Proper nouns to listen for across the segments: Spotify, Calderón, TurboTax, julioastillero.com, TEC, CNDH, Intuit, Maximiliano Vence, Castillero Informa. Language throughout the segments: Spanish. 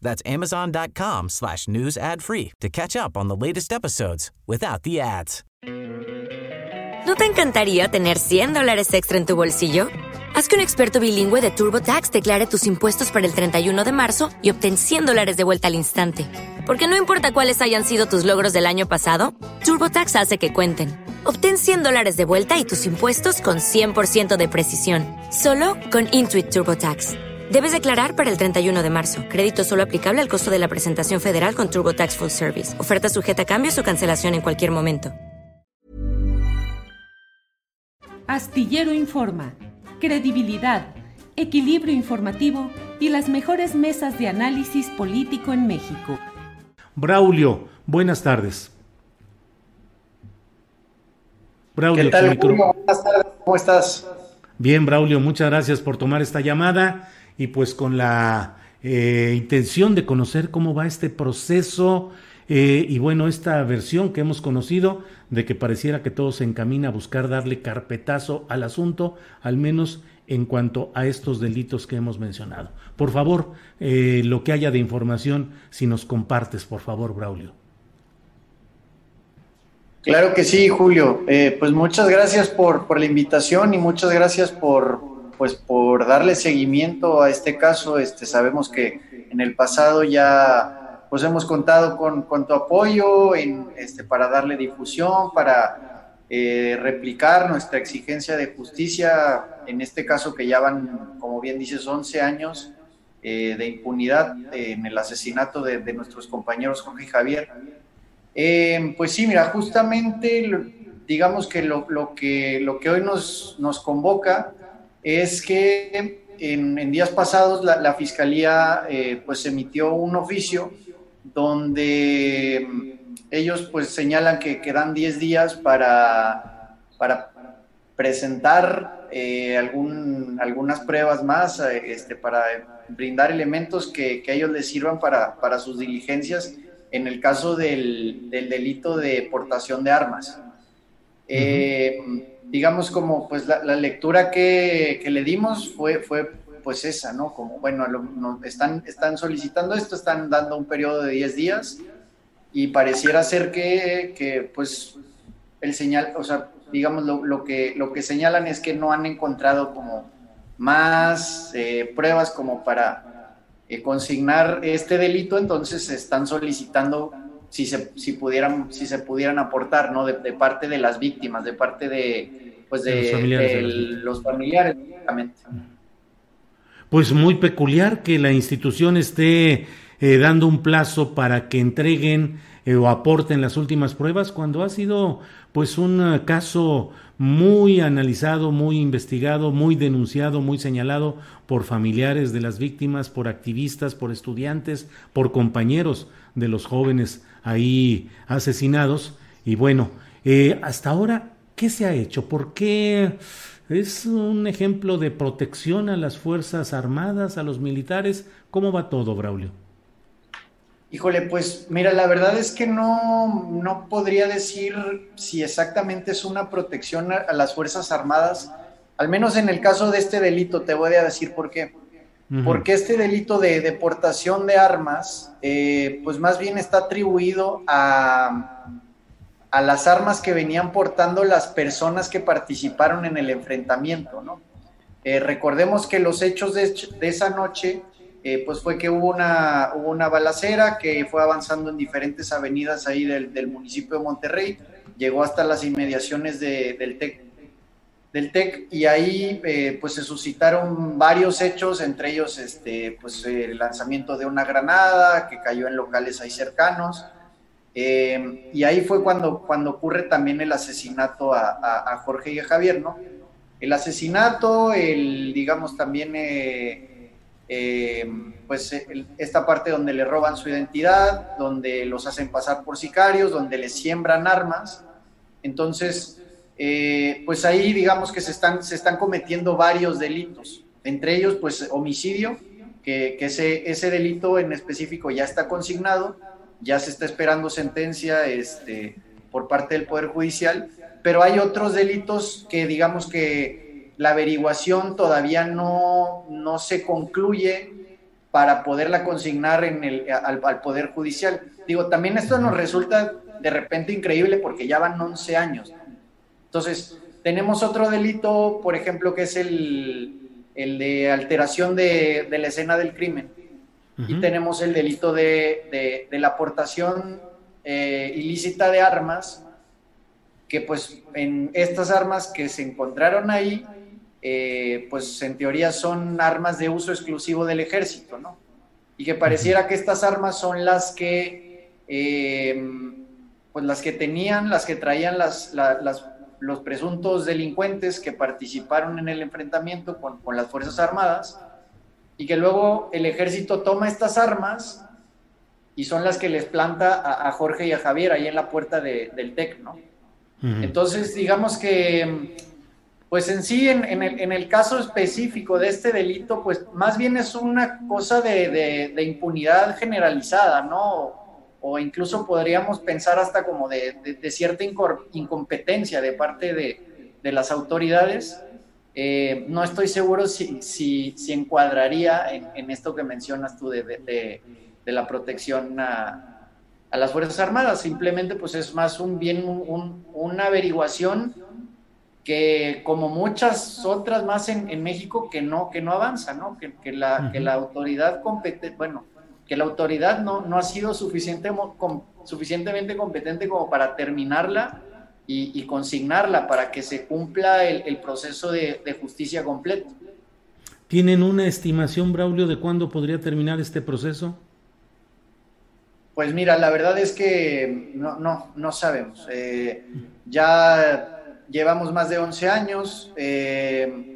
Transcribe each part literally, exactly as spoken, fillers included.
That's amazon.com slash news ad free to catch up on the latest episodes without the ads. ¿No te encantaría tener cien dólares extra en tu bolsillo? Haz que un experto bilingüe de TurboTax declare tus impuestos para el treinta y uno de marzo y obtén cien dólares de vuelta al instante. Porque no importa cuáles hayan sido tus logros del año pasado, TurboTax hace que cuenten. Obtén cien dólares de vuelta y tus impuestos con cien por ciento de precisión. Solo con Intuit TurboTax. Debes declarar para el treinta y uno de marzo. Crédito solo aplicable al costo de la presentación federal con TurboTax Full Service. Oferta sujeta a cambios o cancelación en cualquier momento. Astillero Informa. Credibilidad, equilibrio informativo y las mejores mesas de análisis político en México. Braulio, buenas tardes. Braulio, ¿qué tal, Julio? Buenas tardes, ¿cómo estás? Bien, Braulio, muchas gracias por tomar esta llamada y pues con la eh, intención de conocer cómo va este proceso eh, y bueno, esta versión que hemos conocido de que pareciera que todo se encamina a buscar darle carpetazo al asunto, al menos en cuanto a estos delitos que hemos mencionado. Por favor, eh, lo que haya de información, si nos compartes, por favor, Braulio. Claro que sí, Julio. Eh, pues muchas gracias por, por la invitación y muchas gracias por, pues, por darle seguimiento a este caso. Este, sabemos que en el pasado ya... pues hemos contado con, con tu apoyo en, este, para darle difusión, para eh, replicar nuestra exigencia de justicia, en este caso que ya van, como bien dices, once años eh, de impunidad eh, en el asesinato de, de nuestros compañeros Jorge y Javier. Eh, pues sí, mira, justamente digamos que lo, lo, que, lo que hoy nos, nos convoca es que en, en días pasados la, la Fiscalía eh, pues emitió un oficio donde ellos pues señalan que quedan diez días para, para presentar eh, algún, algunas pruebas más, este, para brindar elementos que, que a ellos les sirvan para, para sus diligencias en el caso del, del delito de portación de armas. Uh-huh. Eh, digamos como pues la, la lectura que, que le dimos fue... fue pues esa, ¿no? Como, bueno, lo, no, están, están solicitando esto, están dando un periodo de diez días y pareciera ser que, que pues, el señal, o sea, digamos, lo, lo, que, lo que señalan es que no han encontrado como más eh, pruebas como para eh, consignar este delito, entonces están solicitando si se, si pudieran, si se pudieran aportar, ¿no? De, de parte de las víctimas, de parte de, pues, de, de los familiares, de los familiares exactamente. Pues muy peculiar que la institución esté eh, dando un plazo para que entreguen eh, o aporten las últimas pruebas cuando ha sido pues un uh, caso muy analizado, muy investigado, muy denunciado, muy señalado por familiares de las víctimas, por activistas, por estudiantes, por compañeros de los jóvenes ahí asesinados. Y bueno, eh, hasta ahora, ¿qué se ha hecho? ¿Por qué...? ¿Es un ejemplo de protección a las Fuerzas Armadas, a los militares? ¿Cómo va todo, Braulio? Híjole, pues mira, la verdad es que no, no podría decir si exactamente es una protección a, a las Fuerzas Armadas, al menos en el caso de este delito, te voy a decir por qué. Uh-huh. Porque este delito de deportación de armas, eh, pues más bien está atribuido a... a las armas que venían portando las personas que participaron en el enfrentamiento, ¿no? Eh, recordemos que los hechos de, de esa noche, eh, pues fue que hubo una, hubo una balacera que fue avanzando en diferentes avenidas ahí del, del municipio de Monterrey, llegó hasta las inmediaciones de, del TEC, del TEC y ahí eh, pues se suscitaron varios hechos, entre ellos este, pues, el lanzamiento de una granada que cayó en locales ahí cercanos. Eh, y ahí fue cuando, cuando ocurre también el asesinato a, a, a Jorge y a Javier, ¿no? El asesinato, el, digamos, también eh, eh, pues esta parte donde le roban su identidad, donde los hacen pasar por sicarios, donde les siembran armas. Entonces, eh, pues ahí digamos que se están, se están cometiendo varios delitos, entre ellos pues homicidio, que, que ese, ese delito en específico ya está consignado, ya se está esperando sentencia este, por parte del Poder Judicial, pero hay otros delitos que digamos que la averiguación todavía no, no se concluye para poderla consignar en el, al, al Poder Judicial. Digo, también esto nos resulta de repente increíble porque ya van once años. Entonces, tenemos otro delito, por ejemplo, que es el, el de alteración de, de la escena del crimen. Uh-huh. Y tenemos el delito de, de, de la aportación eh, ilícita de armas, que pues en estas armas que se encontraron ahí, eh, pues en teoría son armas de uso exclusivo del ejército, ¿no? Y que pareciera que estas armas son las que... Eh, pues las que tenían, las que traían las, la, las, los presuntos delincuentes que participaron en el enfrentamiento con, con las Fuerzas Armadas, y que luego el ejército toma estas armas y son las que les planta a, a Jorge y a Javier ahí en la puerta de, del T E C, ¿no? Uh-huh. Entonces, digamos que, pues en sí, en, en, el, en el caso específico de este delito, pues más bien es una cosa de, de, de impunidad generalizada, ¿no? O incluso podríamos pensar hasta como de, de, de cierta incompetencia de parte de, de las autoridades. Eh, no estoy seguro si, si, si encuadraría en, en esto que mencionas tú de, de, de, de la protección a, a las Fuerzas Armadas. Simplemente pues es más un bien, un, una averiguación que, como muchas otras más en, en México, que no, que no avanza, ¿no? Que, que, la, que la autoridad competente, bueno, que la autoridad no, no ha sido suficiente, com, suficientemente competente como para terminarla y, y consignarla para que se cumpla el, el proceso de, de justicia completo. ¿Tienen una estimación, Braulio, de cuándo podría terminar este proceso? Pues mira, la verdad es que no, no, no sabemos. Eh, ya llevamos más de once años, eh,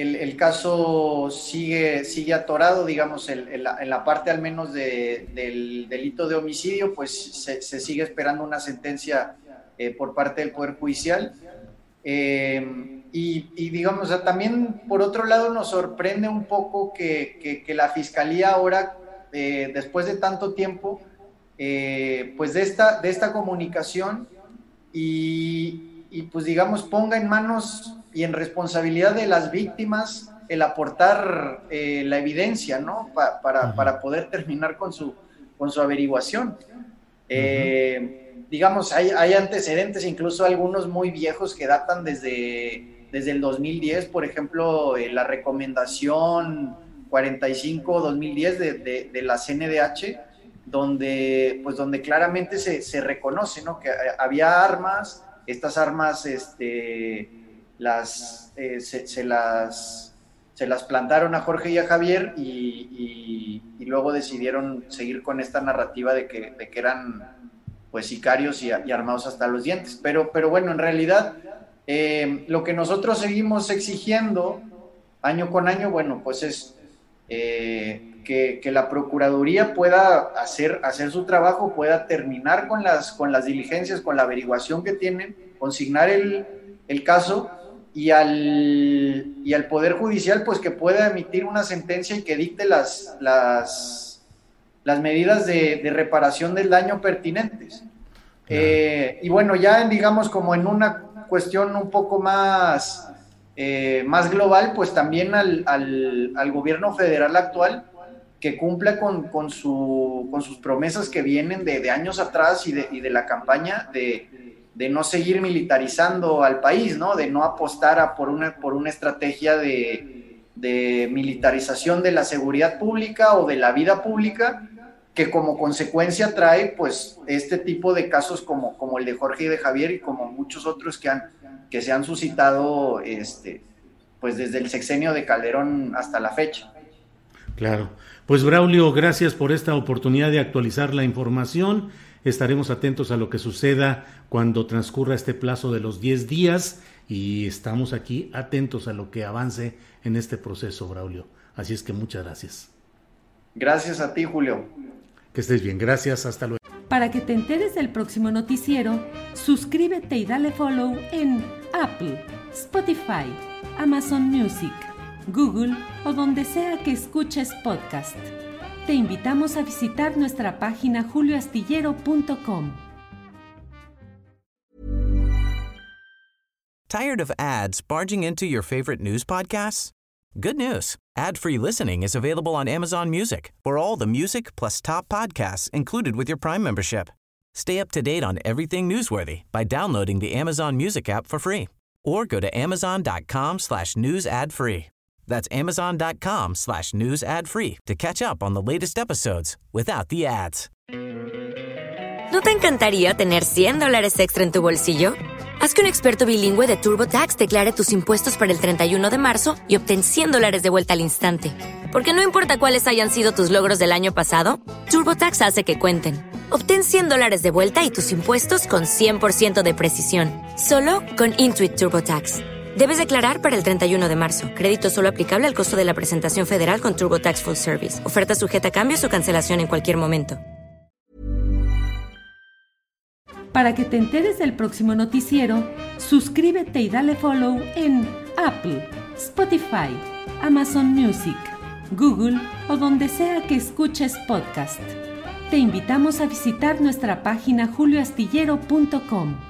El, el caso sigue, sigue atorado, digamos, el, el, en la parte al menos de, del delito de homicidio, pues se, se sigue esperando una sentencia eh, por parte del Poder Judicial. Eh, y, y, digamos, o sea, también, por otro lado, nos sorprende un poco que, que, que la Fiscalía ahora, eh, después de tanto tiempo, eh, pues de esta, de esta comunicación y, y, pues, digamos, ponga en manos... y en responsabilidad de las víctimas el aportar eh, la evidencia, ¿no? Pa- para, para poder terminar con su, con su averiguación. Eh, uh-huh. Digamos, hay, hay antecedentes, incluso algunos muy viejos que datan desde, desde el dos mil diez, por ejemplo, eh, la recomendación cuarenta y cinco dos mil diez de, de, de la C N D H, donde, pues, donde claramente se, se reconoce, ¿no? Que había armas, estas armas... este las eh, se, se las se las plantaron a Jorge y a Javier y, y, y luego decidieron seguir con esta narrativa de que, de que eran pues sicarios y, y armados hasta los dientes, pero, pero bueno, en realidad eh, lo que nosotros seguimos exigiendo año con año, bueno, pues es eh, que, que la Procuraduría pueda hacer, hacer su trabajo, pueda terminar con las, con las diligencias, con la averiguación que tienen, consignar el, el caso y al, y al Poder Judicial, pues que pueda emitir una sentencia y que dicte las, las, las medidas de, de reparación del daño pertinentes. Eh, y bueno, ya en, digamos como en una cuestión un poco más, eh, más global, pues también al, al, al gobierno federal actual que cumpla con, con, su, con sus promesas que vienen de, de años atrás y de, y de la campaña de... de no seguir militarizando al país, ¿no? De no apostar a por una, por una estrategia de, de militarización de la seguridad pública o de la vida pública, que como consecuencia trae, pues, este tipo de casos como, como el de Jorge y de Javier y como muchos otros que, han, que se han suscitado, este, pues, desde el sexenio de Calderón hasta la fecha. Claro. Pues, Braulio, gracias por esta oportunidad de actualizar la información. Estaremos atentos a lo que suceda cuando transcurra este plazo de los diez días y estamos aquí atentos a lo que avance en este proceso, Braulio. Así es que muchas gracias. Gracias a ti, Julio. Que estés bien, gracias, hasta luego. Para que te enteres del próximo noticiero, suscríbete y dale follow en Apple, Spotify, Amazon Music, Google o donde sea que escuches podcast. Te invitamos a visitar nuestra página julio astillero punto com. Tired of ads barging into your favorite news podcasts? Good news. Ad-free listening is available on Amazon Music for all the music plus top podcasts included with your Prime membership. Stay up to date on everything newsworthy by downloading the Amazon Music app for free or go to amazon.com slash news ad free. That's amazon.com slash news ad free to catch up on the latest episodes without the ads. ¿No te encantaría tener cien dólares extra en tu bolsillo? Haz que un experto bilingüe de TurboTax declare tus impuestos para el treinta y uno de marzo y obtén cien dólares de vuelta al instante. Porque no importa cuáles hayan sido tus logros del año pasado, TurboTax hace que cuenten. Obtén cien dólares de vuelta y tus impuestos con cien por ciento de precisión. Solo con Intuit TurboTax. Debes declarar para el treinta y uno de marzo. Crédito solo aplicable al costo de la presentación federal con TurboTax Full Service. Oferta sujeta a cambios o cancelación en cualquier momento. Para que te enteres del próximo noticiero, suscríbete y dale follow en Apple, Spotify, Amazon Music, Google o donde sea que escuches podcast. Te invitamos a visitar nuestra página julio astillero punto com.